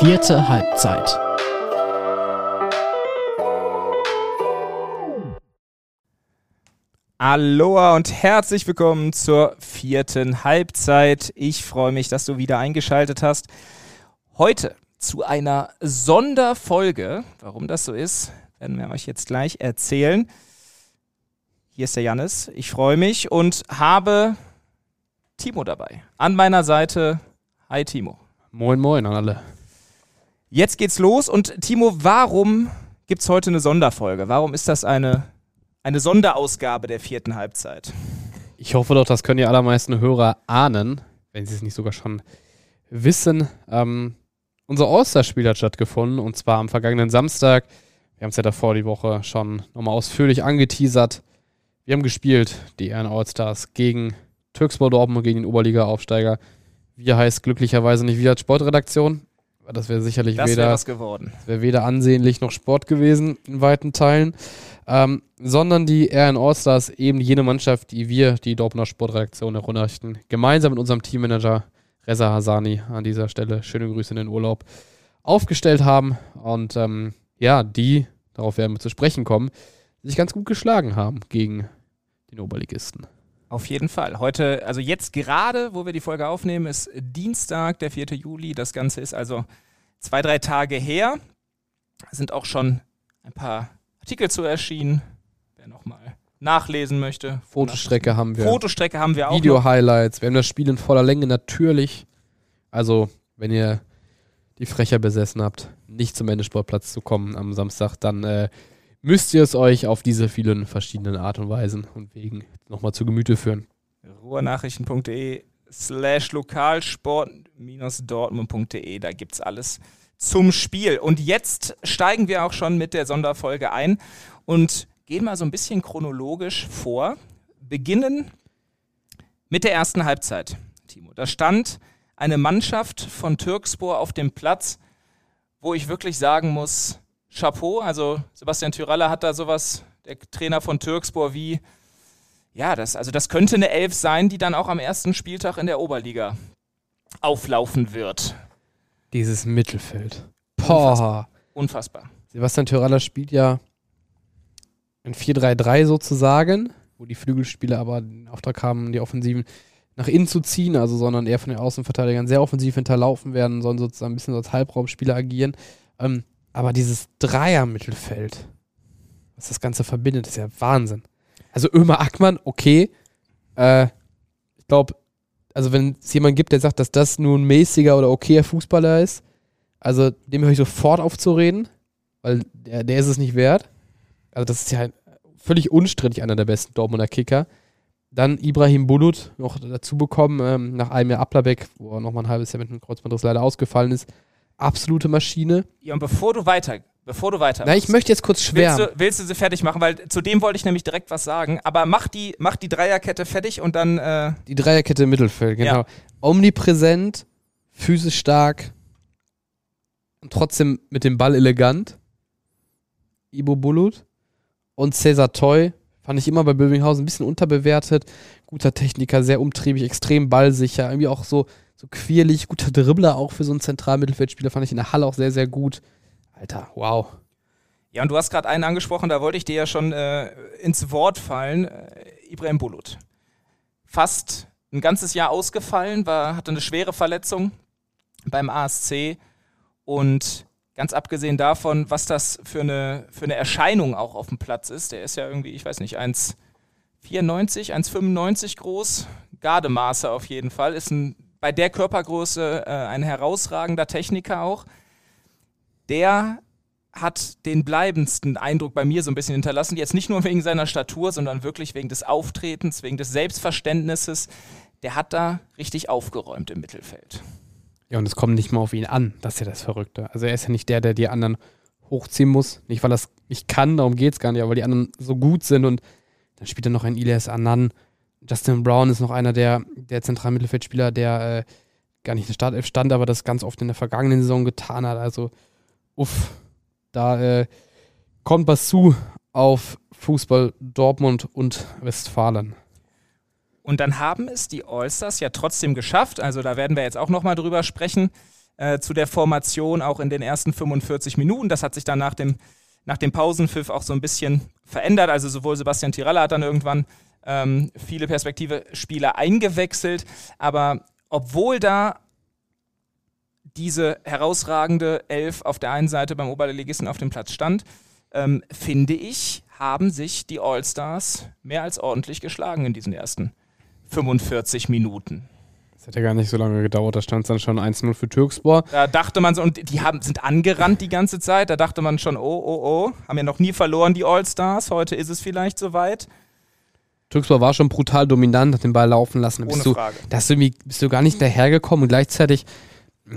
Vierte Halbzeit. Aloha und herzlich willkommen zur vierten Halbzeit. Ich freue mich, dass du wieder eingeschaltet hast. Heute zu einer Sonderfolge. Warum das so ist, werden wir euch jetzt gleich erzählen. Hier ist der Janis. Ich freue mich und habe Timo dabei. An meiner Seite. Hi Timo. Moin, moin an alle. Jetzt geht's los. Und Timo, warum gibt's heute eine Sonderfolge? Warum ist das eine Sonderausgabe der vierten Halbzeit? Ich hoffe doch, das können die allermeisten Hörer ahnen, wenn sie es nicht sogar schon wissen. Unser All-Star-Spiel hat stattgefunden, und zwar am vergangenen Samstag. Wir haben es ja davor die Woche schon nochmal ausführlich angeteasert. Wir haben gespielt, die RN Allstars gegen Türkspor Dortmund, gegen den Oberliga-Aufsteiger. Wir heißt glücklicherweise nicht wieder Sportredaktion. Das wäre sicherlich weder ansehnlich noch Sport gewesen in weiten Teilen. Sondern die RN Allstars, eben jene Mannschaft, die wir, die Dortmunder Sportredaktion der Ruhrnachrichten, gemeinsam mit unserem Teammanager Reza Hasani an dieser Stelle, schöne Grüße in den Urlaub, aufgestellt haben. Und die, darauf werden wir zu sprechen kommen, sich ganz gut geschlagen haben gegen den Oberligisten. Auf jeden Fall. Heute, also jetzt gerade, wo wir die Folge aufnehmen, ist Dienstag, der 4. Juli. Das Ganze ist also 2-3 Tage her. Es sind auch schon ein paar Artikel zu erschienen. Wer nochmal nachlesen möchte. Fotostrecke haben wir auch. Video-Highlights. Wir haben das Spiel in voller Länge natürlich. Also, wenn ihr die Frecher besessen habt, nicht zum Endesport-Platz zu kommen am Samstag, dann müsst ihr es euch auf diese vielen verschiedenen Art und Weisen und Wegen nochmal zu Gemüte führen. ruhrnachrichten.de/lokalsport-dortmund.de, da gibt's alles zum Spiel. Und jetzt steigen wir auch schon mit der Sonderfolge ein und gehen mal so ein bisschen chronologisch vor. Beginnen mit der ersten Halbzeit, Timo. Da stand eine Mannschaft von Türkspor auf dem Platz, wo ich wirklich sagen muss, Chapeau, also Sebastian Tyrala hat da sowas, der Trainer von Türkspor, wie, ja, das könnte eine Elf sein, die dann auch am ersten Spieltag in der Oberliga auflaufen wird. Dieses Mittelfeld. Boah. Unfassbar. Sebastian Tyrala spielt ja in 4-3-3 sozusagen, wo die Flügelspieler aber den Auftrag haben, die Offensiven nach innen zu ziehen, also sondern eher von den Außenverteidigern sehr offensiv hinterlaufen werden, sollen sozusagen ein bisschen als Halbraumspieler agieren. Aber dieses Dreier-Mittelfeld, was das Ganze verbindet, ist ja Wahnsinn. Also Ömer Ackmann, okay. Ich glaube, also wenn es jemanden gibt, der sagt, dass das nur ein mäßiger oder okayer Fußballer ist, also dem höre ich sofort auf zu reden, weil der ist es nicht wert. Also das ist ja völlig unstrittig einer der besten Dortmunder Kicker. Dann Ibrahim Bulut noch dazu bekommen, nach einem Jahr Applerbeck, wo er nochmal ein halbes Jahr mit einem Kreuzbandriss leider ausgefallen ist. Absolute Maschine. Ja, und bevor du weiter. Na, ich möchte jetzt kurz schwärmen. Willst du sie fertig machen? Weil zu dem wollte ich nämlich direkt was sagen. Aber mach die Dreierkette fertig und dann. Die Dreierkette im Mittelfeld, genau. Ja. Omnipräsent, physisch stark und trotzdem mit dem Ball elegant. Ibo Bulut und Cesar Toy fand ich immer bei Bövinghausen ein bisschen unterbewertet. Guter Techniker, sehr umtriebig, extrem ballsicher, irgendwie auch so quirlig, guter Dribbler auch für so einen Zentralmittelfeldspieler, fand ich in der Halle auch sehr, sehr gut. Alter, wow. Ja, und du hast gerade einen angesprochen, da wollte ich dir ja schon ins Wort fallen. Ibrahim Bulut. Fast ein ganzes Jahr ausgefallen, hatte eine schwere Verletzung beim ASC. Und ganz abgesehen davon, was das für eine Erscheinung auch auf dem Platz ist, der ist ja irgendwie, ich weiß nicht, 1,94, 1,95 groß, Gardemaße auf jeden Fall, ist bei der Körpergröße ein herausragender Techniker auch. Der hat den bleibendsten Eindruck bei mir so ein bisschen hinterlassen. Jetzt nicht nur wegen seiner Statur, sondern wirklich wegen des Auftretens, wegen des Selbstverständnisses. Der hat da richtig aufgeräumt im Mittelfeld. Ja, und es kommt nicht mal auf ihn an. Das ist ja das Verrückte. Also er ist ja nicht der, der die anderen hochziehen muss. Nicht, weil er es nicht kann, darum geht es gar nicht, aber weil die anderen so gut sind. Und dann spielt er noch ein Ilias Anand. Justin Brown ist noch einer der zentralen Mittelfeldspieler, der gar nicht in der Startelf stand, aber das ganz oft in der vergangenen Saison getan hat. Also, da kommt was zu auf Fußball Dortmund und Westfalen. Und dann haben es die Allstars ja trotzdem geschafft. Also, da werden wir jetzt auch nochmal drüber sprechen. zu der Formation auch in den ersten 45 Minuten. Das hat sich dann nach dem Pausenpfiff auch so ein bisschen verändert. Also sowohl Sebastian Tyrala hat dann irgendwann viele perspektive Spieler eingewechselt. Aber obwohl da diese herausragende Elf auf der einen Seite beim Oberligisten auf dem Platz stand, finde ich, haben sich die Allstars mehr als ordentlich geschlagen in diesen ersten 45 Minuten. Das hat ja gar nicht so lange gedauert, da stand es dann schon 1-0 für Türkspor. Da dachte man so, und die sind angerannt die ganze Zeit, da dachte man schon, oh, haben ja noch nie verloren die Allstars, heute ist es vielleicht soweit. Türkspor war schon brutal dominant, hat den Ball laufen lassen. Ohne Frage. Bist du gar nicht dahergekommen und gleichzeitig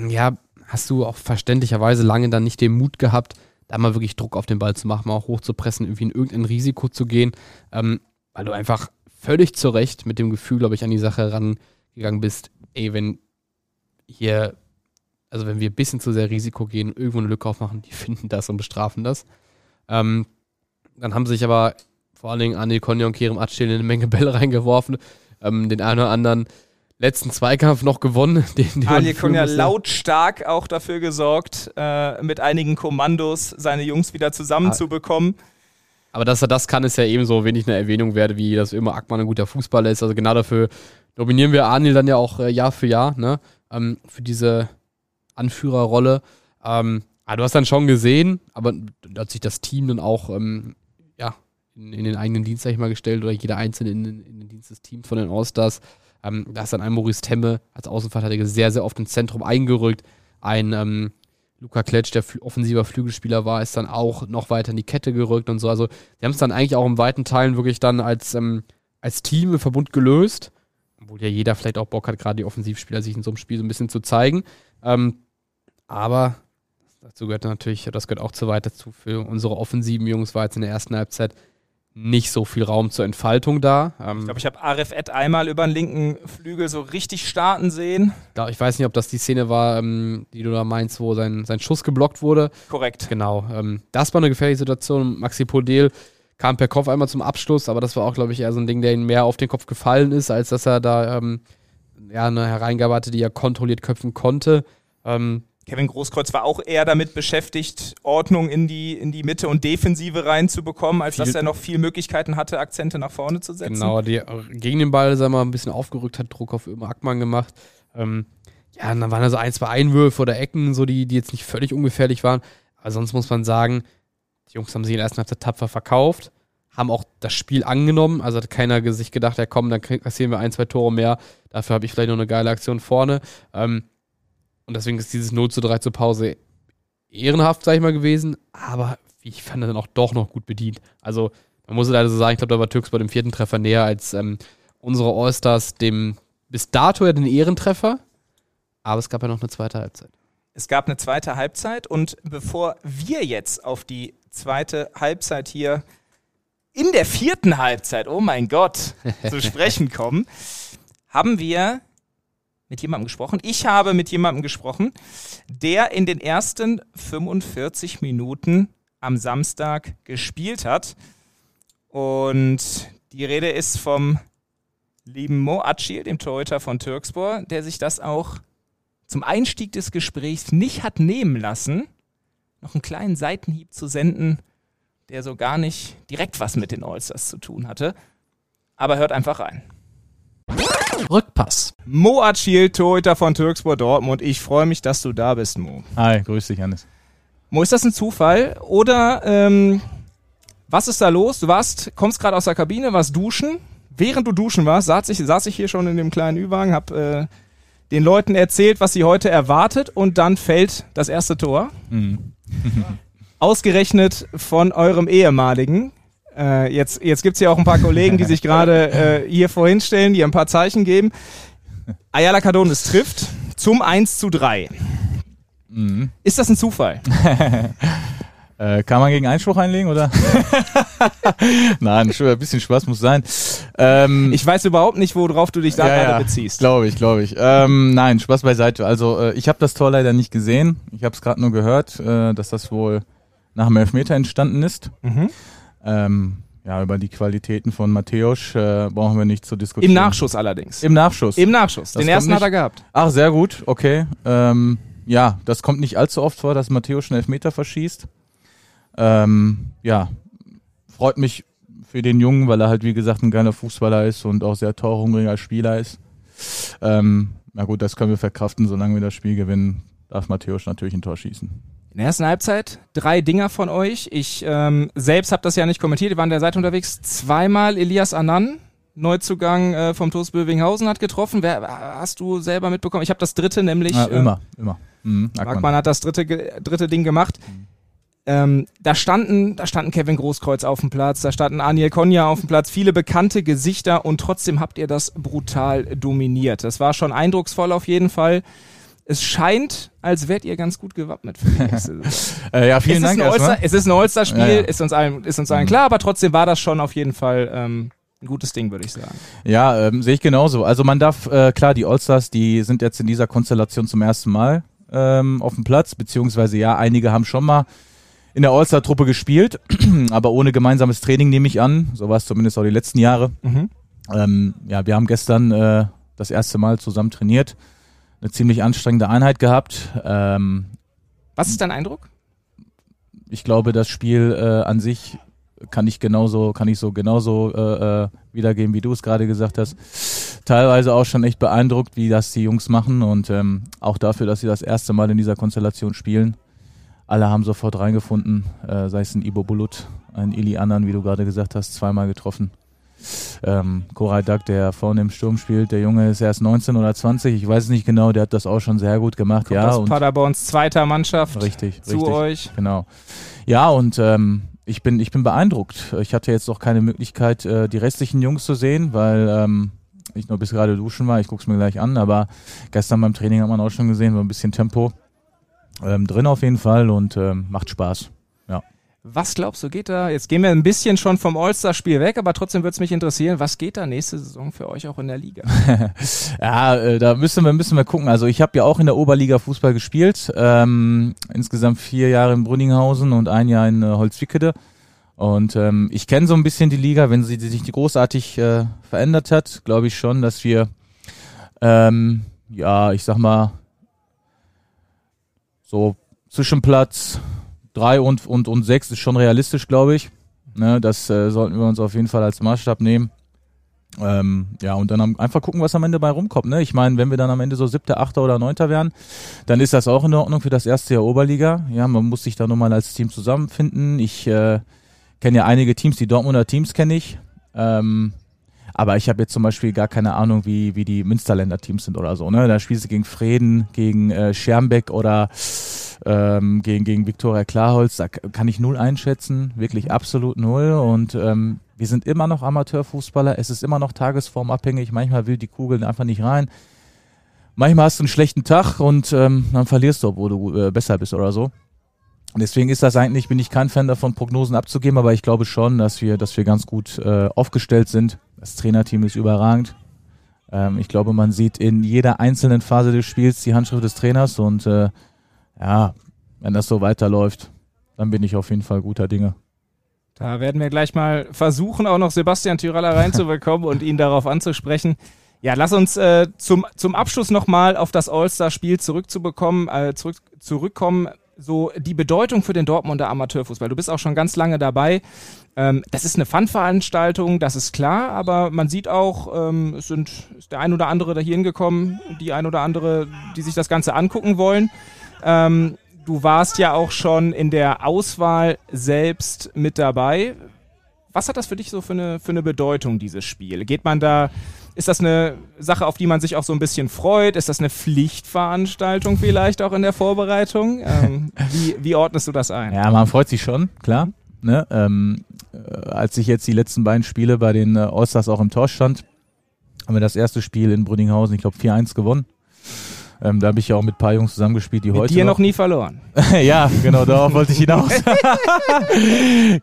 ja, hast du auch verständlicherweise lange dann nicht den Mut gehabt, da mal wirklich Druck auf den Ball zu machen, mal auch hochzupressen, irgendwie in irgendein Risiko zu gehen, weil du einfach völlig zu Recht mit dem Gefühl, glaube ich, an die Sache rangegangen bist, wenn wir ein bisschen zu sehr Risiko gehen, irgendwo eine Lücke aufmachen, die finden das und bestrafen das. Dann haben sich aber vor allen Dingen Anil Konjoni und Kerem Aktüll eine Menge Bälle reingeworfen, den einen oder anderen letzten Zweikampf noch gewonnen. Anil Konjoni hat lautstark auch dafür gesorgt, mit einigen Kommandos seine Jungs wieder zusammenzubekommen. Aber dass er das kann, ist ja ebenso wenig eine Erwähnung wert, wie dass Ömer Ackmann ein guter Fußballer ist. Also genau dafür dominieren wir Anil dann ja auch Jahr für Jahr, ne? Für diese Anführerrolle. Du hast dann schon gesehen, aber hat sich das Team dann auch in den eigenen Dienst, sag ich mal, gestellt oder jeder Einzelne in den Dienst des Teams von den Allstars. Da ist dann ein Maurice Temme als Außenverteidiger sehr, sehr oft ins Zentrum eingerückt. Ein Luca Kletsch, der offensiver Flügelspieler war, ist dann auch noch weiter in die Kette gerückt und so. Also die haben es dann eigentlich auch in weiten Teilen wirklich dann als Team im Verbund gelöst. Obwohl ja jeder vielleicht auch Bock hat, gerade die Offensivspieler sich in so einem Spiel so ein bisschen zu zeigen. Aber dazu gehört natürlich, das gehört auch zu weit dazu, für unsere offensiven Jungs war jetzt in der ersten Halbzeit nicht so viel Raum zur Entfaltung da. Ich glaube, ich habe Arif Ed einmal über den linken Flügel so richtig starten sehen. Ich weiß nicht, ob das die Szene war, die du da meinst, wo sein Schuss geblockt wurde. Korrekt. Genau. Das war eine gefährliche Situation. Maxi Podil kam per Kopf einmal zum Abschluss, aber das war auch, glaube ich, eher so ein Ding, der ihm mehr auf den Kopf gefallen ist, als dass er da eine Hereingabe hatte, die er kontrolliert köpfen konnte. Kevin Großkreuz war auch eher damit beschäftigt, Ordnung in die Mitte und Defensive reinzubekommen, als dass er noch viel Möglichkeiten hatte, Akzente nach vorne zu setzen. Genau, die gegen den Ball, sagen wir mal, ein bisschen aufgerückt hat, Druck auf Ömer Ackmann gemacht. Und dann waren da so ein, zwei Einwürfe oder Ecken, so die jetzt nicht völlig ungefährlich waren. Aber sonst muss man sagen, die Jungs haben sich in der ersten Halbzeit tapfer verkauft, haben auch das Spiel angenommen. Also hat keiner sich gedacht, ja komm, dann kassieren wir ein, zwei Tore mehr. Dafür habe ich vielleicht noch eine geile Aktion vorne. Und deswegen ist dieses 0:3 zur Pause ehrenhaft, sag ich mal, gewesen. Aber ich fand er dann auch doch noch gut bedient. Also man muss leider so sagen, ich glaube, da war Türkspor dem vierten Treffer näher als unsere Allstars dem bis dato ja den Ehrentreffer. Aber es gab ja noch eine zweite Halbzeit. Es gab eine zweite Halbzeit. Und bevor wir jetzt auf die zweite Halbzeit hier in der vierten Halbzeit, oh mein Gott, zu sprechen kommen, haben wir mit jemandem gesprochen. Ich habe mit jemandem gesprochen, der in den ersten 45 Minuten am Samstag gespielt hat. Und die Rede ist vom lieben Mo Achil, dem Torhüter von Türkspor, der sich das auch zum Einstieg des Gesprächs nicht hat nehmen lassen, noch einen kleinen Seitenhieb zu senden, der so gar nicht direkt was mit den Allstars zu tun hatte. Aber hört einfach rein. Rückpass. Mo Achil, Torhüter von Türkspor Dortmund. Ich freue mich, dass du da bist, Mo. Hi, grüß dich, Janis. Mo, ist das ein Zufall? Oder was ist da los? Du kommst gerade aus der Kabine, warst duschen. Während du duschen warst, saß ich hier schon in dem kleinen Ü-Wagen, habe den Leuten erzählt, was sie heute erwartet. Und dann fällt das erste Tor. Mhm. Ausgerechnet von eurem Ehemaligen. Jetzt gibt es ja auch ein paar Kollegen, die sich gerade hier vorhin stellen, die ein paar Zeichen geben. Ayala Cardona trifft zum 1:3. Mhm. Ist das ein Zufall? Kann man gegen Einspruch einlegen, oder? Nein, schon ein bisschen Spaß muss sein. Ich weiß überhaupt nicht, worauf du dich da gerade beziehst. Glaube ich. Nein, Spaß beiseite. Also ich habe das Tor leider nicht gesehen. Ich habe es gerade nur gehört, dass das wohl nach dem Elfmeter entstanden ist. Mhm. Über die Qualitäten von Matthäus brauchen wir nicht zu diskutieren. Im Nachschuss allerdings. Im Nachschuss. Den ersten hat er gehabt. Ach, sehr gut, okay. ja, das kommt nicht allzu oft vor, dass Matthäus einen Elfmeter verschießt. Ja, freut mich für den Jungen, weil er halt, wie gesagt, ein geiler Fußballer ist und auch sehr torhungriger Spieler ist. Na gut, das können wir verkraften, solange wir das Spiel gewinnen, darf Matthäus natürlich ein Tor schießen. In der ersten Halbzeit 3 Dinger von euch. Ich selbst habe das ja nicht kommentiert, wir waren der Seite unterwegs. 2-mal Ilias Anand, Neuzugang vom TuS Bövinghausen, hat getroffen. Wer, hast du selber mitbekommen? Ich habe das dritte nämlich... Ja, immer. Markmann hat das dritte Ding gemacht. Mhm. Da standen Kevin Großkreuz auf dem Platz, da standen Daniel Konya auf dem Platz, viele bekannte Gesichter und trotzdem habt ihr das brutal dominiert. Das war schon eindrucksvoll auf jeden Fall. Es scheint, als wärt ihr ganz gut gewappnet für die nächste Saison. Ja, vielen Dank erstmal. Es ist ein Allstar-Spiel, ja. ist uns allen klar, aber trotzdem war das schon auf jeden Fall ein gutes Ding, würde ich sagen. Ja, sehe ich genauso. Also man darf, klar, die Allstars, die sind jetzt in dieser Konstellation zum ersten Mal auf dem Platz, beziehungsweise ja, einige haben schon mal in der All-Star-Truppe gespielt, aber ohne gemeinsames Training, nehme ich an. So war es zumindest auch die letzten Jahre. Mhm. Ja, wir haben gestern das erste Mal zusammen trainiert, eine ziemlich anstrengende Einheit gehabt. Was ist dein Eindruck? Ich glaube, das Spiel an sich kann ich so genauso wiedergeben, wie du es gerade gesagt hast. Teilweise auch schon echt beeindruckt, wie das die Jungs machen und auch dafür, dass sie das erste Mal in dieser Konstellation spielen. Alle haben sofort reingefunden, sei es ein Ibo Bulut, ein Ili Anand, wie du gerade gesagt hast, 2-mal getroffen. Koray Duck, der vorne im Sturm spielt, der Junge ist erst 19 oder 20, ich weiß es nicht genau, der hat das auch schon sehr gut gemacht. Kommt aus Paderborns zweiter Mannschaft richtig. Euch. Genau. Ja, und ich bin beeindruckt. Ich hatte jetzt noch keine Möglichkeit, die restlichen Jungs zu sehen, weil... nicht nur bis gerade duschen war, ich guck's mir gleich an, aber gestern beim Training hat man auch schon gesehen, war ein bisschen Tempo drin auf jeden Fall und macht Spaß. Ja. Was glaubst du, geht da, jetzt gehen wir ein bisschen schon vom All-Star-Spiel weg, aber trotzdem würde es mich interessieren, was geht da nächste Saison für euch auch in der Liga? Ja, da müssen wir gucken. Also ich habe ja auch in der Oberliga Fußball gespielt, insgesamt 4 Jahre in Brünninghausen und ein Jahr in Holzwickede. Und ich kenne so ein bisschen die Liga, wenn sie sich großartig verändert hat, glaube ich schon, dass wir, ich sag mal, so zwischen Platz 3 und 6 ist schon realistisch, glaube ich. Ne, das sollten wir uns auf jeden Fall als Maßstab nehmen. Und dann einfach gucken, was am Ende bei rumkommt. Ne? Ich meine, wenn wir dann am Ende so 7., 8. oder 9. wären, dann ist das auch in Ordnung für das erste Jahr Oberliga. Ja, man muss sich da nochmal als Team zusammenfinden. Ich kenne ja einige Teams, die Dortmunder Teams kenne ich, aber ich habe jetzt zum Beispiel gar keine Ahnung, wie die Münsterländer Teams sind oder so. Ne? Da spielst du gegen Freden, gegen Schermbeck oder gegen Viktoria Klarholz, da kann ich 0 einschätzen, wirklich absolut 0 und wir sind immer noch Amateurfußballer, es ist immer noch tagesformabhängig, manchmal will die Kugeln einfach nicht rein, manchmal hast du einen schlechten Tag und dann verlierst du, obwohl du besser bist oder so. Deswegen ist das eigentlich, bin ich kein Fan davon, Prognosen abzugeben, aber ich glaube schon, dass wir ganz gut aufgestellt sind. Das Trainerteam ist überragend. Ich glaube, man sieht in jeder einzelnen Phase des Spiels die Handschrift des Trainers und wenn das so weiterläuft, dann bin ich auf jeden Fall guter Dinge. Da werden wir gleich mal versuchen, auch noch Sebastian Tyrala reinzubekommen und ihn darauf anzusprechen. Ja, lass uns zum Abschluss nochmal auf das All-Star-Spiel zurückkommen. So die Bedeutung für den Dortmunder Amateurfußball. Du bist auch schon ganz lange dabei. Das ist eine Fun-Veranstaltung, das ist klar, aber man sieht auch, es ist der ein oder andere da hier hingekommen, die ein oder andere, die sich das Ganze angucken wollen. Du warst ja auch schon in der Auswahl selbst mit dabei. Was hat das für dich so für eine Bedeutung, dieses Spiel? Geht man da... Ist das eine Sache, auf die man sich auch so ein bisschen freut? Ist das eine Pflichtveranstaltung vielleicht auch in der Vorbereitung? Wie ordnest du das ein? Ja, man freut sich schon, klar. Ne? Als ich jetzt die letzten beiden Spiele bei den Allstars auch im Tor stand, haben wir das erste Spiel in Brünninghausen, ich glaube 4-1 gewonnen. Da habe ich ja auch mit ein paar Jungs zusammengespielt, die mit heute dir noch nie verloren. Ja, genau, darauf wollte ich hinaus.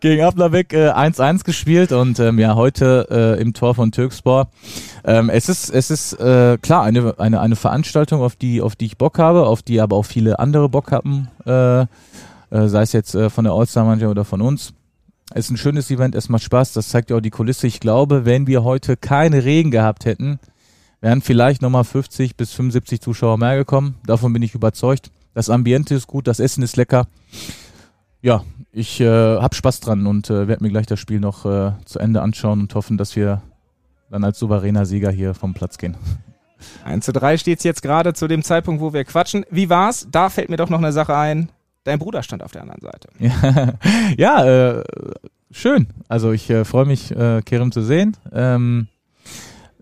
Gegen Ablerbeck 1-1 gespielt und heute im Tor von Türkspor. Es ist klar eine Veranstaltung, auf die ich Bock habe, auf die aber auch viele andere Bock haben, sei es jetzt von der All-Star-Mannschaft oder von uns. Es ist ein schönes Event, es macht Spaß, das zeigt ja auch die Kulisse. Ich glaube, wenn wir heute keinen Regen gehabt hätten, wären vielleicht nochmal 50 bis 75 Zuschauer mehr gekommen. Davon bin ich überzeugt. Das Ambiente ist gut, das Essen ist lecker. Ja, ich habe Spaß dran und werde mir gleich das Spiel noch zu Ende anschauen und hoffen, dass wir dann als souveräner Sieger hier vom Platz gehen. 1:3 steht es jetzt gerade zu dem Zeitpunkt, wo wir quatschen. Wie war's? Da fällt mir doch noch eine Sache ein. Dein Bruder stand auf der anderen Seite. Ja, schön. Also ich freue mich, Kerem zu sehen.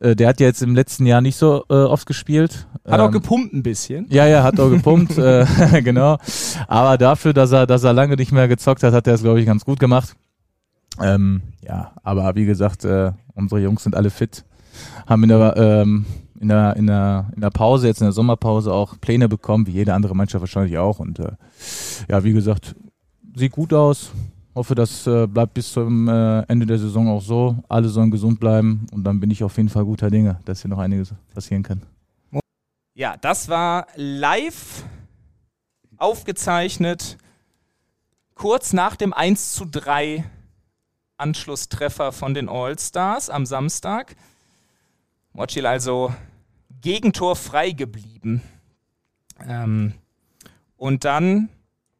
Der hat ja jetzt im letzten Jahr nicht so oft gespielt. Hat auch gepumpt ein bisschen. Ja, hat auch gepumpt, genau. Aber dafür, dass er lange nicht mehr gezockt hat, hat er es, glaube ich, ganz gut gemacht. Aber wie gesagt, unsere Jungs sind alle fit. Haben in der Pause, jetzt in der Sommerpause auch Pläne bekommen, wie jede andere Mannschaft wahrscheinlich auch. Und wie gesagt, sieht gut aus. Hoffe, das bleibt bis zum Ende der Saison auch so. Alle sollen gesund bleiben und dann bin ich auf jeden Fall guter Dinge, dass hier noch einiges passieren kann. Ja, das war live aufgezeichnet, kurz nach dem 1:3 Anschlusstreffer von den Allstars am Samstag. Mo Achil also Gegentor frei geblieben. Und dann...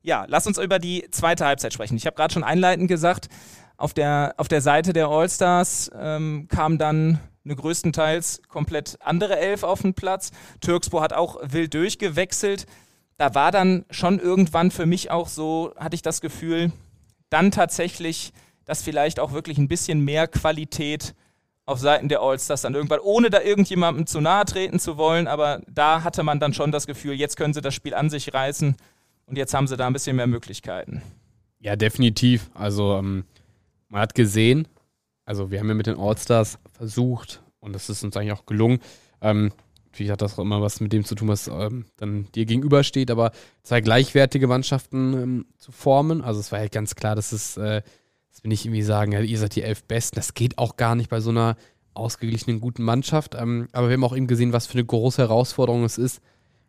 Ja, lass uns über die zweite Halbzeit sprechen. Ich habe gerade schon einleitend gesagt, auf der Seite der Allstars kam dann eine größtenteils komplett andere Elf auf den Platz. Türkspor hat auch wild durchgewechselt. Da war dann schon irgendwann für mich auch so, hatte ich das Gefühl, dann tatsächlich, dass vielleicht auch wirklich ein bisschen mehr Qualität auf Seiten der Allstars dann irgendwann, ohne da irgendjemandem zu nahe treten zu wollen, aber da hatte man dann schon das Gefühl, jetzt können sie das Spiel an sich reißen. Und jetzt haben sie da ein bisschen mehr Möglichkeiten. Ja, definitiv. Also man hat gesehen, also wir haben ja mit den Allstars versucht und das ist uns eigentlich auch gelungen. Natürlich hat das auch immer was mit dem zu tun, was dann dir gegenübersteht, aber zwei gleichwertige Mannschaften zu formen. Also es war ja ganz klar, dass es, das will ich irgendwie sagen, ja, ihr seid die 11 Besten. Das geht auch gar nicht bei so einer ausgeglichenen, guten Mannschaft. Aber wir haben auch eben gesehen, was für eine große Herausforderung es ist,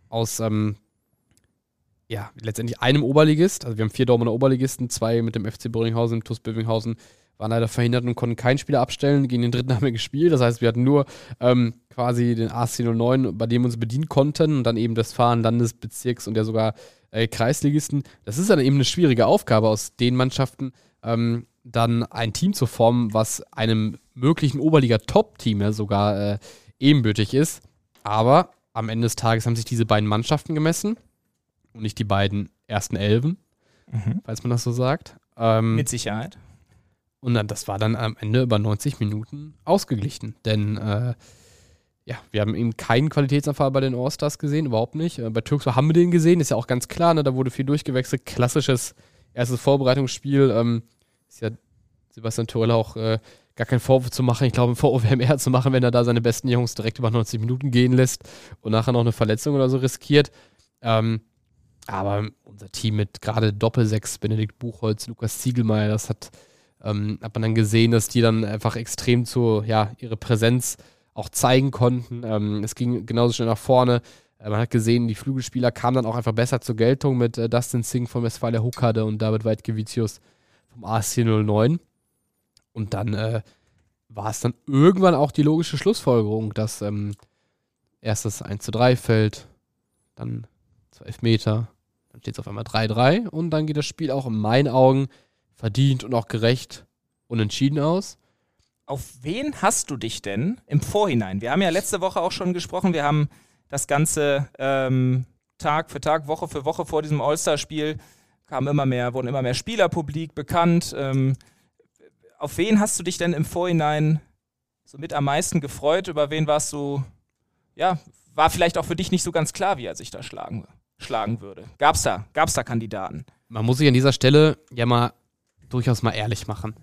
aus... ja, letztendlich einem Oberligist, also wir haben 4 Dortmunder Oberligisten, 2 mit dem FC Bövinghausen, dem TuS Bövinghausen, waren leider verhindert und konnten keinen Spieler abstellen, gegen den dritten haben wir gespielt, das heißt, wir hatten nur quasi den ASC09, bei dem wir uns bedienen konnten und dann eben das Fahren Landes-, Bezirks- und ja sogar Kreisligisten. Das ist dann eben eine schwierige Aufgabe, aus den Mannschaften dann ein Team zu formen, was einem möglichen Oberliga-Top-Team ja sogar ebenbürtig ist, aber am Ende des Tages haben sich diese beiden Mannschaften gemessen. Und nicht die beiden ersten Elfen, falls man das so sagt. Mit Sicherheit. Und dann, das war dann am Ende über 90 Minuten ausgeglichen. Denn wir haben eben keinen Qualitätsanfall bei den Allstars gesehen, überhaupt nicht. Bei Türkspor haben wir den gesehen, ist ja auch ganz klar, ne? Da wurde viel durchgewechselt. Klassisches erstes Vorbereitungsspiel. Ist ja Sebastian Tyrala auch gar keinen Vorwurf zu machen. Ich glaube, einen Vorwurf wäre mehr zu machen, wenn er da seine besten Jungs direkt über 90 Minuten gehen lässt und nachher noch eine Verletzung oder so riskiert. Aber unser Team mit gerade Doppelsechs, Benedikt Buchholz, Lukas Ziegelmeier, das hat man dann gesehen, dass die dann einfach extrem ihre Präsenz auch zeigen konnten. Es ging genauso schnell nach vorne. Man hat gesehen, die Flügelspieler kamen dann auch einfach besser zur Geltung mit Dustin Singh von Westfalia Huckarde und David Weidkevicius vom ASC09. Und dann war es dann irgendwann auch die logische Schlussfolgerung, dass erst das 1:3 fällt, dann 2 Elfmeter, dann steht es auf einmal 3:3 und dann geht das Spiel auch in meinen Augen verdient und auch gerecht unentschieden aus. Auf wen hast du dich denn im Vorhinein? Wir haben ja letzte Woche auch schon gesprochen, wir haben das Ganze Tag für Tag, Woche für Woche vor diesem All-Star-Spiel wurden immer mehr Spieler publik, bekannt. Auf wen hast du dich denn im Vorhinein so mit am meisten gefreut? Über wen warst du, war vielleicht auch für dich nicht so ganz klar, wie er sich da schlagen würde. Gab's da Kandidaten? Man muss sich an dieser Stelle ja mal durchaus mal ehrlich machen.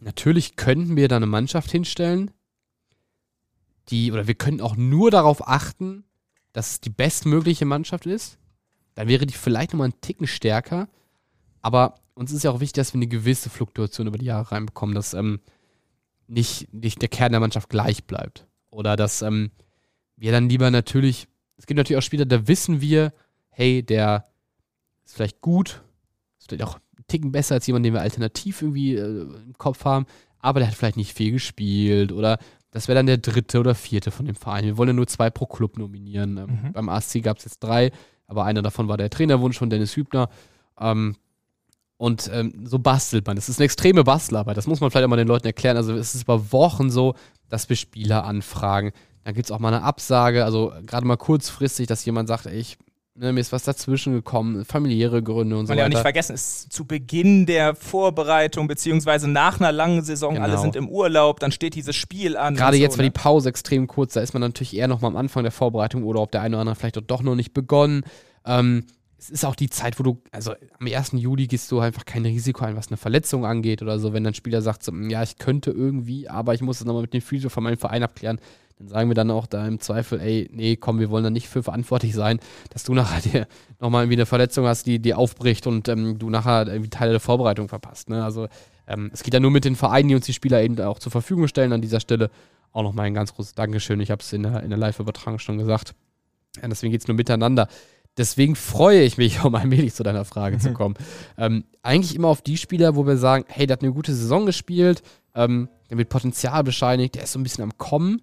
Natürlich könnten wir da eine Mannschaft hinstellen, wir können auch nur darauf achten, dass es die bestmögliche Mannschaft ist. Dann wäre die vielleicht nochmal einen Ticken stärker. Aber uns ist ja auch wichtig, dass wir eine gewisse Fluktuation über die Jahre reinbekommen, dass nicht der Kern der Mannschaft gleich bleibt. Oder dass wir dann lieber natürlich... Es gibt natürlich auch Spieler, da wissen wir, hey, der ist vielleicht gut, ist vielleicht auch einen Ticken besser als jemand, den wir alternativ irgendwie im Kopf haben, aber der hat vielleicht nicht viel gespielt oder das wäre dann der dritte oder vierte von dem Verein. Wir wollen ja nur 2 pro Club nominieren. Beim ASC gab es jetzt 3, aber einer davon war der Trainerwunsch von Dennis Hübner. So bastelt man. Das ist eine extreme Bastelarbeit. Das muss man vielleicht auch mal den Leuten erklären. Also es ist über Wochen so, dass wir Spieler anfragen. Dann gibt es auch mal eine Absage, also gerade mal kurzfristig, dass jemand sagt, ey, mir ist was dazwischen gekommen, familiäre Gründe und so weiter. Man ja auch nicht vergessen, es ist zu Beginn der Vorbereitung, beziehungsweise nach einer langen Saison, genau. Alle sind im Urlaub, dann steht dieses Spiel an. Gerade jetzt war die Pause extrem kurz, da ist man natürlich eher noch mal am Anfang der Vorbereitung oder ob der eine oder andere vielleicht doch noch nicht begonnen. Es ist auch die Zeit, wo du, also am 1. Juli gehst du einfach kein Risiko ein, was eine Verletzung angeht oder so. Wenn dann ein Spieler sagt, so, ja, ich könnte irgendwie, aber ich muss das nochmal mit dem Physio von meinem Verein abklären, dann sagen wir dann auch da im Zweifel, ey, nee, komm, wir wollen da nicht für verantwortlich sein, dass du nachher dir nochmal irgendwie eine Verletzung hast, die dir aufbricht und du nachher irgendwie Teile der Vorbereitung verpasst. Ne? Also es geht ja nur mit den Vereinen, die uns die Spieler eben auch zur Verfügung stellen. An dieser Stelle auch nochmal ein ganz großes Dankeschön. Ich habe es in der Live-Übertragung schon gesagt. Ja, deswegen geht es nur miteinander. Deswegen freue ich mich, um allmählich zu deiner Frage zu kommen. Eigentlich immer auf die Spieler, wo wir sagen, hey, der hat eine gute Saison gespielt, der wird Potenzial bescheinigt, der ist so ein bisschen am Kommen,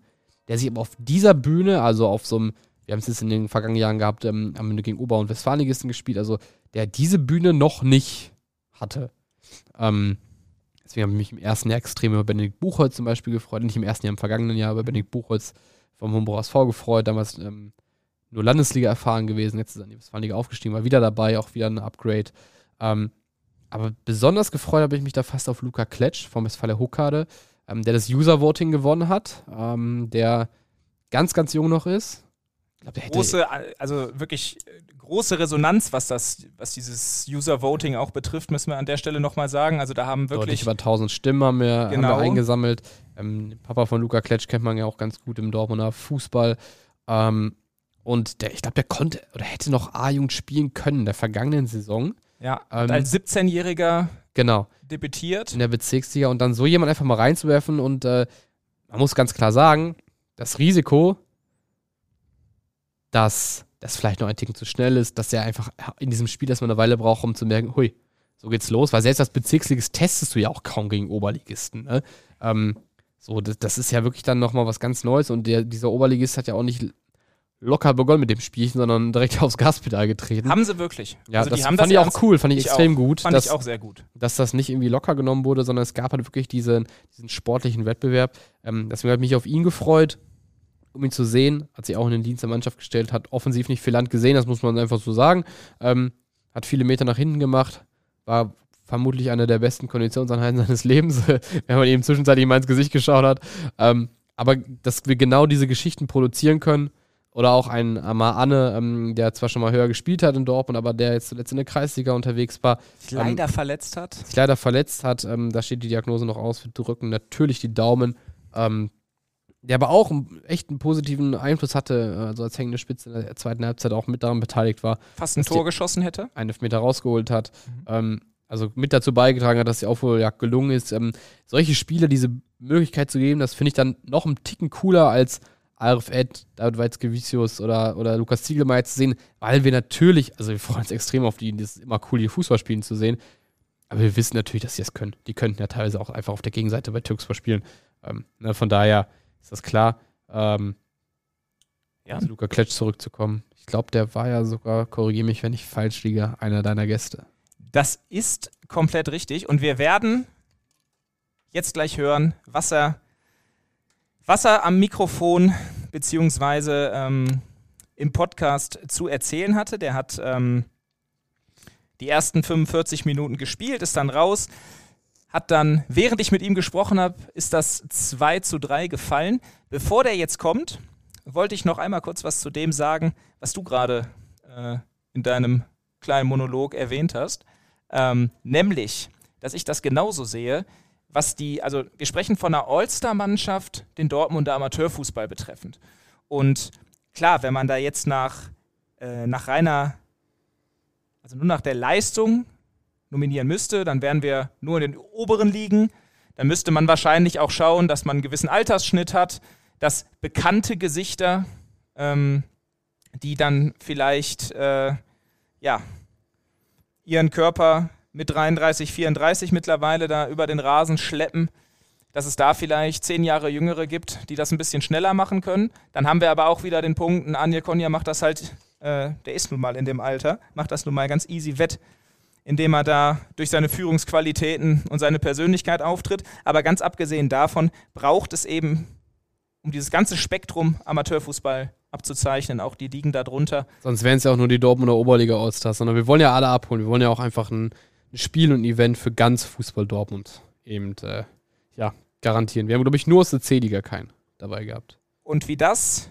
der sich aber auf dieser Bühne, also auf so einem, wir haben es jetzt in den vergangenen Jahren gehabt, haben wir gegen Ober- und Westfalenligisten gespielt, also der diese Bühne noch nicht hatte. Deswegen habe ich mich im ersten Jahr extrem über Benedikt Buchholz zum Beispiel gefreut, nicht im ersten Jahr, im vergangenen Jahr über Benedikt Buchholz vom Homburg SV gefreut, damals nur Landesliga erfahren gewesen, jetzt ist er in die Westfalenliga aufgestiegen, war wieder dabei, auch wieder ein Upgrade. Aber besonders gefreut habe ich mich da fast auf Luca Kletsch vom Westfalia Huckarde, der das User-Voting gewonnen hat, der ganz, ganz jung noch ist. Ich glaub, der hätte große Resonanz, was dieses User-Voting auch betrifft, müssen wir an der Stelle nochmal sagen. Also da haben wirklich deutlich über 1000 Stimmen haben wir eingesammelt. Den Papa von Luca Kletsch kennt man ja auch ganz gut im Dortmunder Fußball. Und ich glaube, der konnte oder hätte noch A-Jugend spielen können in der vergangenen Saison. Ja, als 17-Jähriger debütiert. In der Bezirksliga. Und dann so jemand einfach mal reinzuwerfen. Und man muss ganz klar sagen, das Risiko, dass das vielleicht noch ein Ticken zu schnell ist, dass er einfach in diesem Spiel erstmal eine Weile braucht, um zu merken, hui, so geht's los. Weil selbst als Bezirksligist testest du ja auch kaum gegen Oberligisten. Ne? Das ist ja wirklich dann nochmal was ganz Neues. Und dieser Oberligist hat ja auch nicht locker begonnen mit dem Spielchen, sondern direkt aufs Gaspedal getreten. Haben sie wirklich. Ja, also das fand ich auch cool, fand ich extrem gut. Fand ich auch sehr gut. Dass das nicht irgendwie locker genommen wurde, sondern es gab halt wirklich diesen sportlichen Wettbewerb. Deswegen habe ich mich auf ihn gefreut, um ihn zu sehen. Hat sich auch in den Dienst der Mannschaft gestellt, hat offensiv nicht viel Land gesehen, das muss man einfach so sagen. Hat viele Meter nach hinten gemacht, war vermutlich einer der besten Konditionseinheiten seines Lebens, wenn man ihm zwischenzeitlich mal ins Gesicht geschaut hat. Aber dass wir genau diese Geschichten produzieren können, oder auch ein Amar Anne, der zwar schon mal höher gespielt hat in Dortmund, aber der jetzt zuletzt in der Kreisliga unterwegs war. Sich leider verletzt hat. Da steht die Diagnose noch aus. Wir drücken natürlich die Daumen. Der aber auch echt einen positiven Einfluss hatte, also als hängende Spitze in der zweiten Halbzeit auch mit daran beteiligt war. Fast ein Tor geschossen hätte. Einen Elfmeter rausgeholt hat. Mhm. Also mit dazu beigetragen hat, dass die Aufholjagd gelungen ist. Solche Spieler diese Möglichkeit zu geben, das finde ich dann noch einen Ticken cooler als Arif Ed, David Weidkevicius oder Lukas Ziegelmeier zu sehen, weil wir natürlich, also wir freuen uns extrem auf die, das ist immer cool, die Fußballspielen zu sehen, aber wir wissen natürlich, dass sie das können. Die könnten ja teilweise auch einfach auf der Gegenseite bei Türkspor spielen. Von daher ist das klar. Ja. Zu Luca Kletsch zurückzukommen. Ich glaube, der war ja sogar, korrigiere mich, wenn ich falsch liege, einer deiner Gäste. Das ist komplett richtig und wir werden jetzt gleich hören, was er am Mikrofon beziehungsweise im Podcast zu erzählen hatte. Der hat die ersten 45 Minuten gespielt, ist dann raus, hat dann, während ich mit ihm gesprochen habe, ist das 2:3 gefallen. Bevor der jetzt kommt, wollte ich noch einmal kurz was zu dem sagen, was du gerade in deinem kleinen Monolog erwähnt hast. Nämlich, dass ich das genauso sehe, wir sprechen von einer All-Star-Mannschaft, den Dortmunder Amateurfußball betreffend. Und klar, wenn man da jetzt nach der Leistung nominieren müsste, dann wären wir nur in den oberen Ligen. Dann müsste man wahrscheinlich auch schauen, dass man einen gewissen Altersschnitt hat, dass bekannte Gesichter, die dann vielleicht ihren Körper mit 33, 34 mittlerweile da über den Rasen schleppen, dass es da vielleicht 10 Jahre Jüngere gibt, die das ein bisschen schneller machen können. Dann haben wir aber auch wieder den Punkt, Anil Konjoni macht das halt der ist nun mal in dem Alter, macht das nun mal ganz easy wett, indem er da durch seine Führungsqualitäten und seine Persönlichkeit auftritt. Aber ganz abgesehen davon braucht es eben, um dieses ganze Spektrum Amateurfußball abzuzeichnen, auch die Ligen darunter. Sonst wären es ja auch nur die Dortmunder Oberliga-Allstars, sondern wir wollen ja alle abholen. Wir wollen ja auch einfach ein Spiel und ein Event für ganz Fußball Dortmund eben garantieren. Wir haben, glaube ich, nur aus der C-Liga keinen dabei gehabt. Und wie das,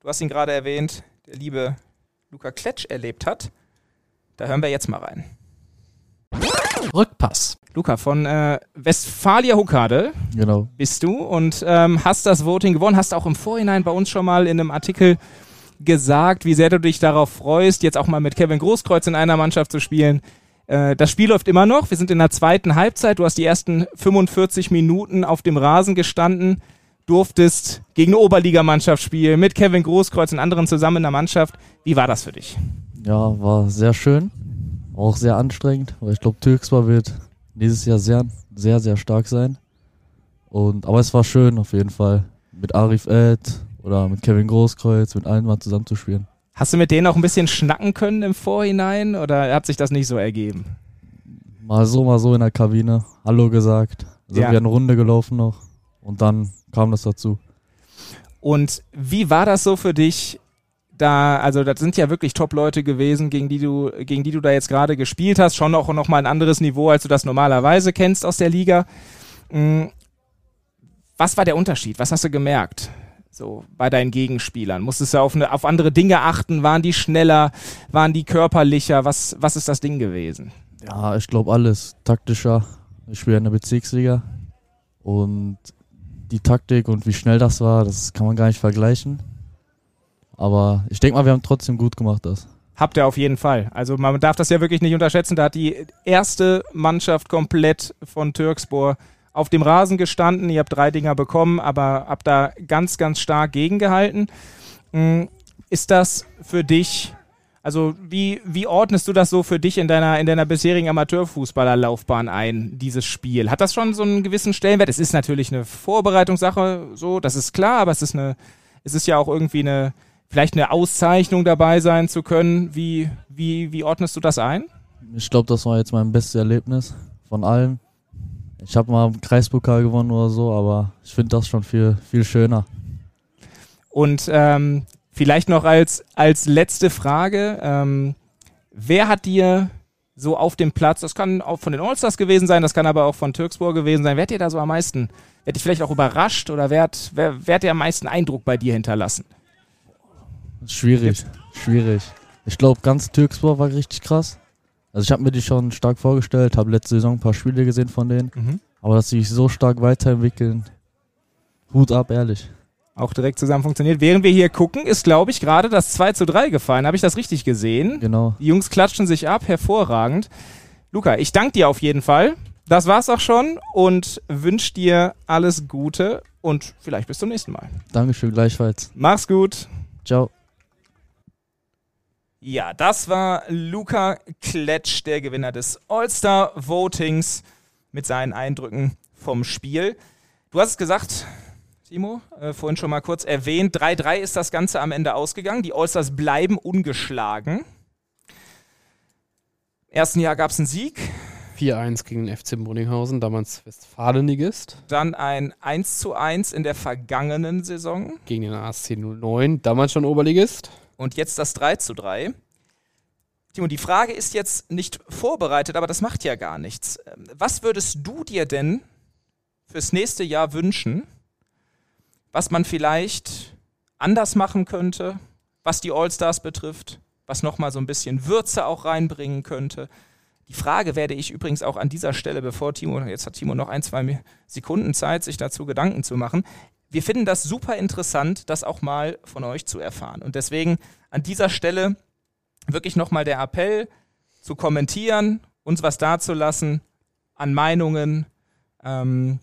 du hast ihn gerade erwähnt, der liebe Luca Kletsch erlebt hat, da hören wir jetzt mal rein. Rückpass. Luca, von Westfalia Huckarde bist du und hast das Voting gewonnen, hast auch im Vorhinein bei uns schon mal in einem Artikel gesagt, wie sehr du dich darauf freust, jetzt auch mal mit Kevin Großkreuz in einer Mannschaft zu spielen. Das Spiel läuft immer noch, wir sind in der zweiten Halbzeit, du hast die ersten 45 Minuten auf dem Rasen gestanden, durftest gegen eine Oberligamannschaft spielen, mit Kevin Großkreuz und anderen zusammen in der Mannschaft. Wie war das für dich? Ja, war sehr schön. Auch sehr anstrengend, weil ich glaube, Türkspor wird dieses Jahr sehr, sehr, sehr stark sein. Aber es war schön auf jeden Fall, mit Arif Ed oder mit Kevin Großkreuz, mit allen mal zusammen zu spielen. Hast du mit denen auch ein bisschen schnacken können im Vorhinein oder hat sich das nicht so ergeben? Mal so in der Kabine, Hallo gesagt, sind wir eine Runde gelaufen noch und dann kam das dazu. Und wie war das so für dich? Also das sind ja wirklich Top-Leute gewesen, gegen die du da jetzt gerade gespielt hast. Schon auch nochmal ein anderes Niveau, als du das normalerweise kennst aus der Liga. Was war der Unterschied? Was hast du gemerkt so bei deinen Gegenspielern? Musstest du auf andere Dinge achten? Waren die schneller? Waren die körperlicher? Was ist das Ding gewesen? Ja, ich glaube alles. Taktischer. Ich spiele in der Bezirksliga. Und die Taktik und wie schnell das war, das kann man gar nicht vergleichen. Aber ich denke mal, wir haben trotzdem gut gemacht das. Habt ihr auf jeden Fall. Also man darf das ja wirklich nicht unterschätzen. Da hat die erste Mannschaft komplett von Türkspor auf dem Rasen gestanden. Ihr habt 3 Dinger bekommen, aber habt da ganz, ganz stark gegengehalten. Ist das für dich, also wie ordnest du das so für dich in deiner bisherigen Amateurfußballerlaufbahn ein, dieses Spiel? Hat das schon so einen gewissen Stellenwert? Es ist natürlich eine Vorbereitungssache, so, das ist klar, aber es ist ja auch irgendwie vielleicht eine Auszeichnung dabei sein zu können. Wie ordnest du das ein? Ich glaube, das war jetzt mein bestes Erlebnis von allem. Ich habe mal einen Kreispokal gewonnen oder so, aber ich finde das schon viel, viel schöner. Und vielleicht noch als letzte Frage, wer hat dir so auf dem Platz, das kann auch von den Allstars gewesen sein, das kann aber auch von Türkspor gewesen sein, wer hat dir da so am meisten, wer hat dich vielleicht auch überrascht oder wer hat dir am meisten Eindruck bei dir hinterlassen? Schwierig. Ich glaube, ganz Türkspor war richtig krass. Also ich habe mir die schon stark vorgestellt, habe letzte Saison ein paar Spiele gesehen von denen. Mhm. Aber dass sie sich so stark weiterentwickeln, Hut ab, ehrlich. Auch direkt zusammen funktioniert. Während wir hier gucken, ist, glaube ich, gerade das 2:3 gefallen. Habe ich das richtig gesehen? Genau. Die Jungs klatschen sich ab, hervorragend. Luca, ich danke dir auf jeden Fall. Das war's auch schon und wünsche dir alles Gute und vielleicht bis zum nächsten Mal. Dankeschön, gleichfalls. Mach's gut. Ciao. Ja, das war Luca Kletsch, der Gewinner des All-Star-Votings mit seinen Eindrücken vom Spiel. Du hast es gesagt, Timo, vorhin schon mal kurz erwähnt, 3:3 ist das Ganze am Ende ausgegangen. Die All-Stars bleiben ungeschlagen. Im ersten Jahr gab es einen Sieg. 4:1 gegen den FC Bövinghausen, damals Westfalenligist. Dann ein 1:1 in der vergangenen Saison. Gegen den ASC09, damals schon Oberligist. Und jetzt das 3:3. Timo, die Frage ist jetzt nicht vorbereitet, aber das macht ja gar nichts. Was würdest du dir denn fürs nächste Jahr wünschen, was man vielleicht anders machen könnte, was die Allstars betrifft, was nochmal so ein bisschen Würze auch reinbringen könnte? Die Frage werde ich übrigens auch an dieser Stelle, jetzt hat Timo noch 1-2 Sekunden Zeit, sich dazu Gedanken zu machen. Wir finden das super interessant, das auch mal von euch zu erfahren. Und deswegen an dieser Stelle wirklich nochmal der Appell, zu kommentieren, uns was dazulassen, an Meinungen, an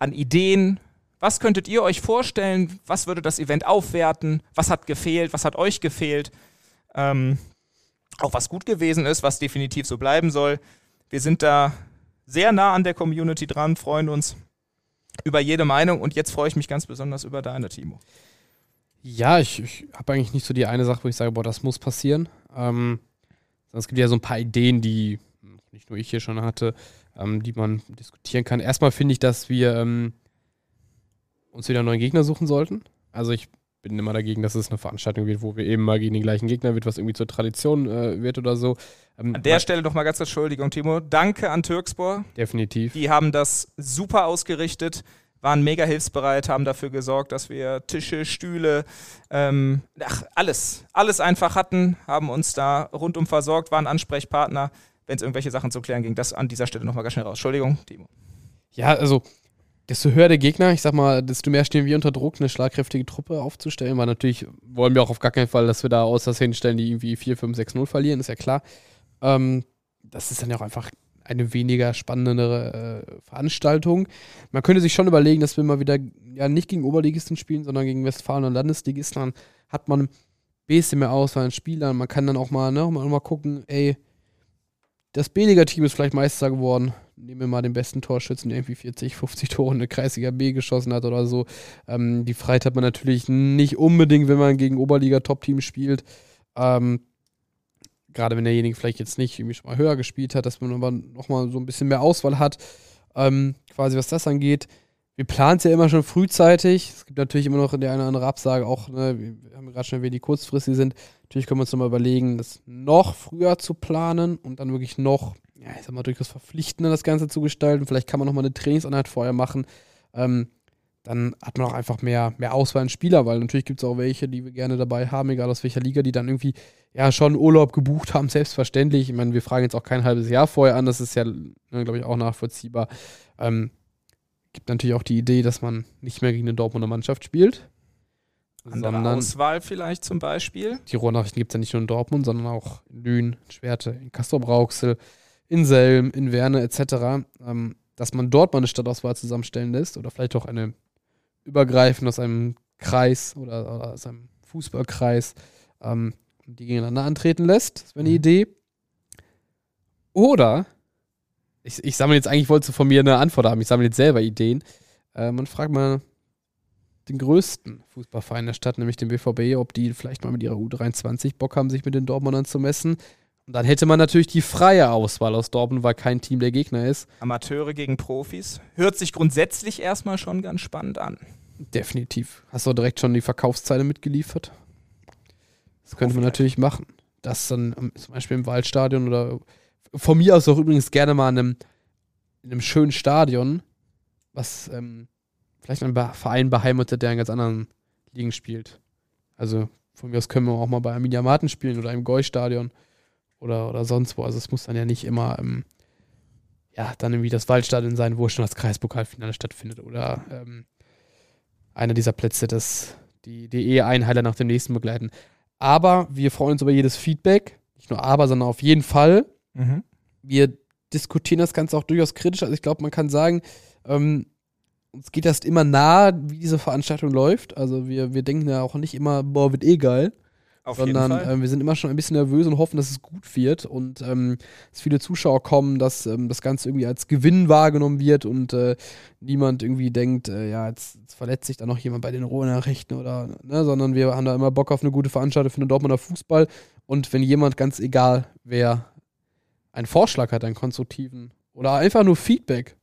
Ideen. Was könntet ihr euch vorstellen? Was würde das Event aufwerten? Was hat gefehlt? Was hat euch gefehlt? Auch was gut gewesen ist, was definitiv so bleiben soll. Wir sind da sehr nah an der Community dran, freuen uns über jede Meinung und jetzt freue ich mich ganz besonders über deine, Timo. Ja, ich habe eigentlich nicht so die eine Sache, wo ich sage, boah, das muss passieren. Es gibt ja so ein paar Ideen, die nicht nur ich hier schon hatte, die man diskutieren kann. Erstmal finde ich, dass wir uns wieder einen neuen Gegner suchen sollten. Also ich bin immer dagegen, dass es eine Veranstaltung wird, wo wir eben mal gegen den gleichen Gegner wird, was irgendwie zur Tradition wird oder so. An der Stelle nochmal ganz Entschuldigung, Timo. Danke an Türkspor. Definitiv. Die haben das super ausgerichtet, waren mega hilfsbereit, haben dafür gesorgt, dass wir Tische, Stühle, alles einfach hatten, haben uns da rundum versorgt, waren Ansprechpartner, wenn es irgendwelche Sachen zu klären ging. Das an dieser Stelle nochmal ganz schnell raus. Entschuldigung, Timo. Ja, also desto höher der Gegner, ich sag mal, desto mehr stehen wir unter Druck, eine schlagkräftige Truppe aufzustellen, weil natürlich wollen wir auch auf gar keinen Fall, dass wir da Auslöser hinstellen, die irgendwie 4, 5, 6, 0 verlieren, ist ja klar. Das ist dann ja auch einfach eine weniger spannendere Veranstaltung. Man könnte sich schon überlegen, dass wir mal wieder ja nicht gegen Oberligisten spielen, sondern gegen Westfalen und Landesligisten. Dann hat man ein bisschen mehr Auswahl an Spielern. Man kann dann auch mal, mal gucken, ey, das B-Liga-Team ist vielleicht Meister geworden. Nehmen wir mal den besten Torschützen, der irgendwie 40, 50 Tore in der Kreisliga B geschossen hat oder so. Die Freiheit hat man natürlich nicht unbedingt, wenn man gegen Oberliga-Top-Team spielt. Gerade wenn derjenige vielleicht jetzt nicht irgendwie schon mal höher gespielt hat, dass man aber nochmal so ein bisschen mehr Auswahl hat, quasi was das angeht. Wir planen es ja immer schon frühzeitig. Es gibt natürlich immer noch die eine oder andere Absage, auch, ne, wir haben gerade schon erwähnt, die kurzfristig sind. Natürlich können wir uns nochmal überlegen, das noch früher zu planen und dann wirklich noch, ja, ich sag mal, durchaus verpflichtender das Ganze zu gestalten. Vielleicht kann man nochmal eine Trainingseinheit vorher machen. Dann hat man auch einfach mehr Auswahl an Spieler, weil natürlich gibt es auch welche, die wir gerne dabei haben, egal aus welcher Liga, die dann irgendwie ja schon Urlaub gebucht haben, selbstverständlich. Ich meine, wir fragen jetzt auch kein halbes Jahr vorher an, das ist ja, glaube ich, auch nachvollziehbar. Gibt natürlich auch die Idee, dass man nicht mehr gegen eine Dortmunder Mannschaft spielt. Andere Auswahl vielleicht zum Beispiel. Die Ruhrnachrichten gibt es ja nicht nur in Dortmund, sondern auch in Lünen, in Schwerte, in Castrop-Rauxel, in Selm, in Werne etc. Dass man dort mal eine Stadtauswahl zusammenstellen lässt oder vielleicht auch eine übergreifend aus einem Kreis oder aus einem Fußballkreis, die gegeneinander antreten lässt. Das wäre eine Idee. Oder, ich sammle jetzt, eigentlich wolltest du von mir eine Antwort haben, ich sammle jetzt selber Ideen. Man fragt mal den größten Fußballverein der Stadt, nämlich den BVB, ob die vielleicht mal mit ihrer U23 Bock haben, sich mit den Dortmundern zu messen. Und dann hätte man natürlich die freie Auswahl aus Dortmund, weil kein Team der Gegner ist. Amateure gegen Profis. Hört sich grundsätzlich erstmal schon ganz spannend an. Definitiv. Hast du direkt schon die Verkaufszeile mitgeliefert? Das könnte man natürlich machen. Das dann zum Beispiel im Waldstadion oder von mir aus auch übrigens gerne mal in einem schönen Stadion, was vielleicht ein Verein beheimatet, der in ganz anderen Ligen spielt. Also von mir aus können wir auch mal bei Arminia Maaten spielen oder im Goi-Stadion. Oder sonst wo. Also es muss dann ja nicht immer dann irgendwie das Waldstadion sein, wo schon das Kreispokalfinale stattfindet oder einer dieser Plätze, die E-Einheiter nach dem nächsten begleiten. Aber wir freuen uns über jedes Feedback. Nicht nur aber, sondern auf jeden Fall. Mhm. Wir diskutieren das Ganze auch durchaus kritisch. Also ich glaube, man kann sagen, uns geht das immer nahe, wie diese Veranstaltung läuft. Also wir denken ja auch nicht immer, boah, wird eh geil. Sondern wir sind immer schon ein bisschen nervös und hoffen, dass es gut wird und dass viele Zuschauer kommen, dass das Ganze irgendwie als Gewinn wahrgenommen wird und niemand irgendwie denkt, jetzt verletzt sich da noch jemand bei den Ruhrnachrichten oder, ne, sondern wir haben da immer Bock auf eine gute Veranstaltung für den Dortmunder Fußball und wenn jemand, ganz egal wer, einen Vorschlag hat, einen konstruktiven oder einfach nur Feedback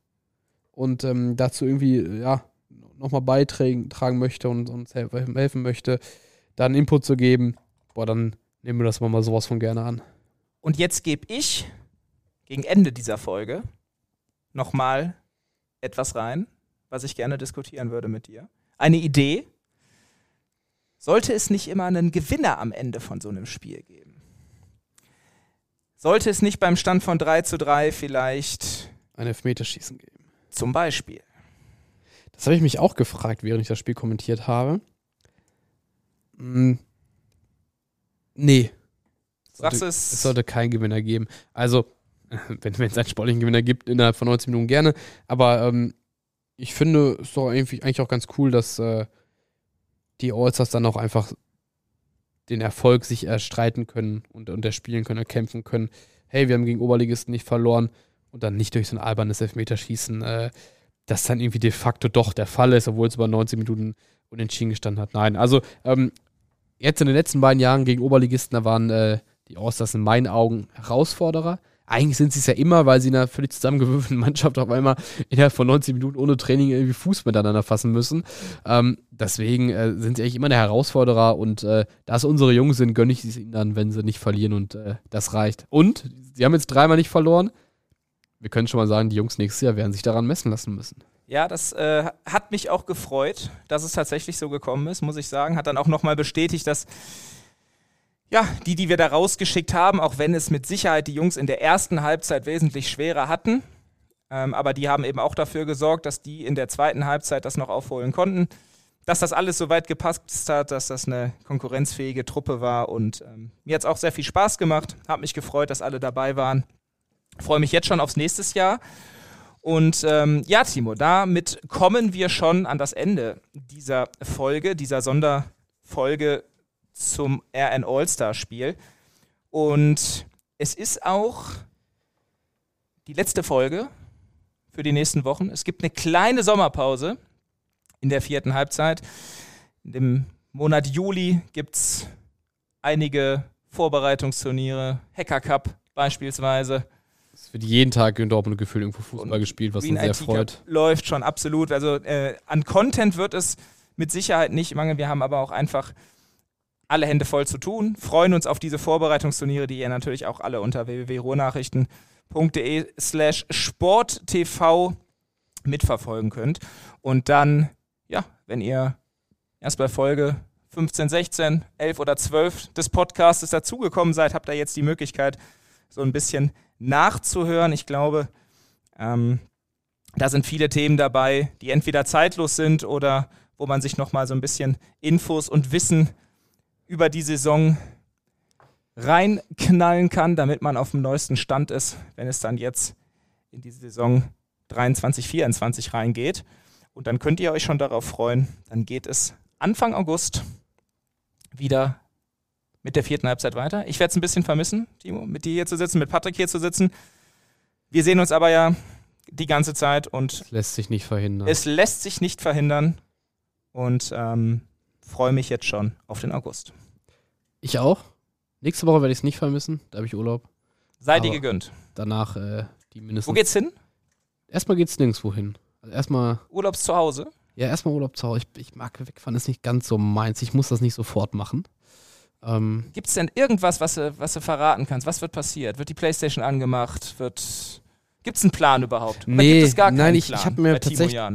und dazu irgendwie, nochmal beitragen möchte und uns helfen möchte, da einen Input zu geben, dann nehmen wir das mal sowas von gerne an. Und jetzt gebe ich gegen Ende dieser Folge nochmal etwas rein, was ich gerne diskutieren würde mit dir. Eine Idee. Sollte es nicht immer einen Gewinner am Ende von so einem Spiel geben? Sollte es nicht beim Stand von 3:3 vielleicht ein Elfmeterschießen geben? Zum Beispiel. Das habe ich mich auch gefragt, während ich das Spiel kommentiert habe. Nee. Es sollte keinen Gewinner geben. Also, wenn es einen sportlichen Gewinner gibt, innerhalb von 90 Minuten gerne. Aber ich finde es doch eigentlich auch ganz cool, dass die Allstars dann auch einfach den Erfolg sich erstreiten können und erspielen können, erkämpfen können. Hey, wir haben gegen Oberligisten nicht verloren und dann nicht durch so ein albernes Elfmeterschießen, das dann irgendwie de facto doch der Fall ist, obwohl es über 90 Minuten unentschieden gestanden hat. Nein, also jetzt in den letzten beiden Jahren gegen Oberligisten, da waren die Allstars in meinen Augen Herausforderer. Eigentlich sind sie es ja immer, weil sie in einer völlig zusammengewürfelten Mannschaft auf einmal innerhalb von 90 Minuten ohne Training irgendwie Fuß miteinander fassen müssen. Deswegen sind sie eigentlich immer der Herausforderer und da es unsere Jungs sind, gönne ich es ihnen dann, wenn sie nicht verlieren und das reicht. Und sie haben jetzt dreimal nicht verloren. Wir können schon mal sagen, die Jungs nächstes Jahr werden sich daran messen lassen müssen. Ja, das hat mich auch gefreut, dass es tatsächlich so gekommen ist, muss ich sagen. Hat dann auch nochmal bestätigt, dass ja, die wir da rausgeschickt haben, auch wenn es mit Sicherheit die Jungs in der ersten Halbzeit wesentlich schwerer hatten, aber die haben eben auch dafür gesorgt, dass die in der zweiten Halbzeit das noch aufholen konnten, dass das alles so weit gepasst hat, dass das eine konkurrenzfähige Truppe war und mir hat es auch sehr viel Spaß gemacht, habe mich gefreut, dass alle dabei waren, freue mich jetzt schon aufs nächste Jahr. Und ja, Timo, damit kommen wir schon an das Ende dieser Folge, dieser Sonderfolge zum RN Allstar-Spiel. Und es ist auch die letzte Folge für die nächsten Wochen. Es gibt eine kleine Sommerpause in der vierten Halbzeit. Im Monat Juli gibt es einige Vorbereitungsturniere, Hacker Cup beispielsweise. Es wird jeden Tag in Dortmund gefühlt irgendwo Fußball gespielt, was uns sehr freut. Läuft schon, absolut. Also an Content wird es mit Sicherheit nicht mangeln. Wir haben aber auch einfach alle Hände voll zu tun. Freuen uns auf diese Vorbereitungsturniere, die ihr natürlich auch alle unter www.ruhrnachrichten.de/sporttv mitverfolgen könnt. Und dann, ja, wenn ihr erst bei Folge 15, 16, 11 oder 12 des Podcasts dazugekommen seid, habt ihr jetzt die Möglichkeit, so ein bisschen nachzuhören. Ich glaube, da sind viele Themen dabei, die entweder zeitlos sind oder wo man sich nochmal so ein bisschen Infos und Wissen über die Saison reinknallen kann, damit man auf dem neuesten Stand ist, wenn es dann jetzt in die Saison 23/24 reingeht. Und dann könnt ihr euch schon darauf freuen. Dann geht es Anfang August wieder mit der vierten Halbzeit weiter. Ich werde es ein bisschen vermissen, Timo, mit dir hier zu sitzen, mit Patrick hier zu sitzen. Wir sehen uns aber ja die ganze Zeit und es lässt sich nicht verhindern. Und freue mich jetzt schon auf den August. Ich auch. Nächste Woche werde ich es nicht vermissen. Da habe ich Urlaub. Sei dir gegönnt. Danach die mindestens. Wo geht's hin? Erstmal geht's nirgendwo hin. Also erstmal Urlaubs zu Hause? Ja, erstmal Urlaub zu Hause. Ich mag wegfahren, ist nicht ganz so meins. Ich muss das nicht sofort machen. Gibt es denn irgendwas, was du verraten kannst? Was wird passiert? Wird die Playstation angemacht? Gibt es einen Plan überhaupt? Nee, gibt es gar keinen Plan? Nein, ich habe mir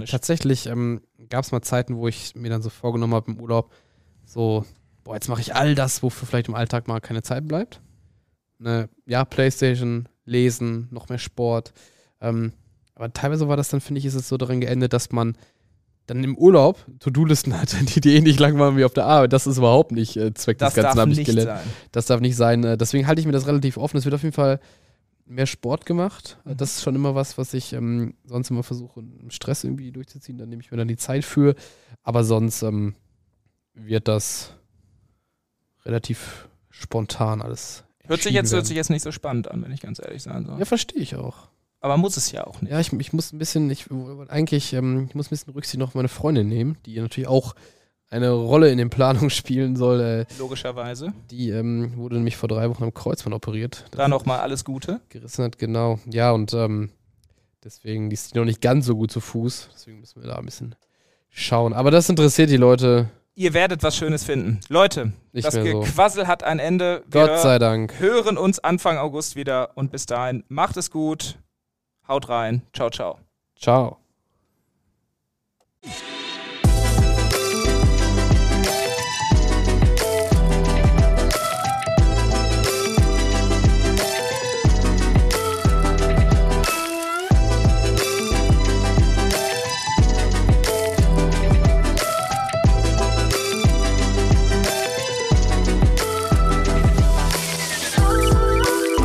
tatsächlich gab es mal Zeiten, wo ich mir dann so vorgenommen habe im Urlaub, so, boah, jetzt mache ich all das, wofür vielleicht im Alltag mal keine Zeit bleibt. Ne, ja, Playstation, lesen, noch mehr Sport. Aber teilweise war das dann, finde ich, ist es so darin geendet, dass man dann im Urlaub To-Do-Listen hatte, die ähnlich lang waren wie auf der Arbeit. Das ist überhaupt nicht Zweck des Ganzen, habe ich gelernt. Das darf nicht sein. Deswegen halte ich mir das relativ offen. Es wird auf jeden Fall mehr Sport gemacht. Mhm. Das ist schon immer was ich sonst immer versuche, im Stress irgendwie durchzuziehen. Dann nehme ich mir dann die Zeit für. Aber sonst wird das relativ spontan alles. Hört sich jetzt nicht so spannend an, wenn ich ganz ehrlich sein soll. Ja, verstehe ich auch. Aber muss es ja auch nicht. Ja, ich muss ein bisschen, ich muss ein bisschen Rücksicht noch auf meine Freundin nehmen, die natürlich auch eine Rolle in den Planungen spielen soll. Logischerweise. Die wurde nämlich vor 3 Wochen am Kreuzband operiert. Da nochmal alles Gute. Gerissen hat, genau. Ja, und deswegen, die ist noch nicht ganz so gut zu Fuß. Deswegen müssen wir da ein bisschen schauen. Aber das interessiert die Leute. Ihr werdet was Schönes finden. Leute, das Gequassel hat ein Ende. Gott sei Dank. Wir hören uns Anfang August wieder und bis dahin macht es gut. Haut rein. Ciao, ciao. Ciao.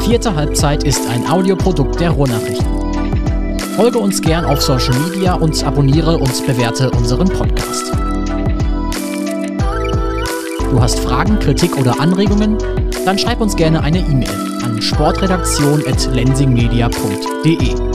Vierte Halbzeit ist ein Audioprodukt der Ruhrnachrichten. Folge uns gern auf Social Media und abonniere und bewerte unseren Podcast. Du hast Fragen, Kritik oder Anregungen? Dann schreib uns gerne eine E-Mail an sportredaktion@lensingmedia.de.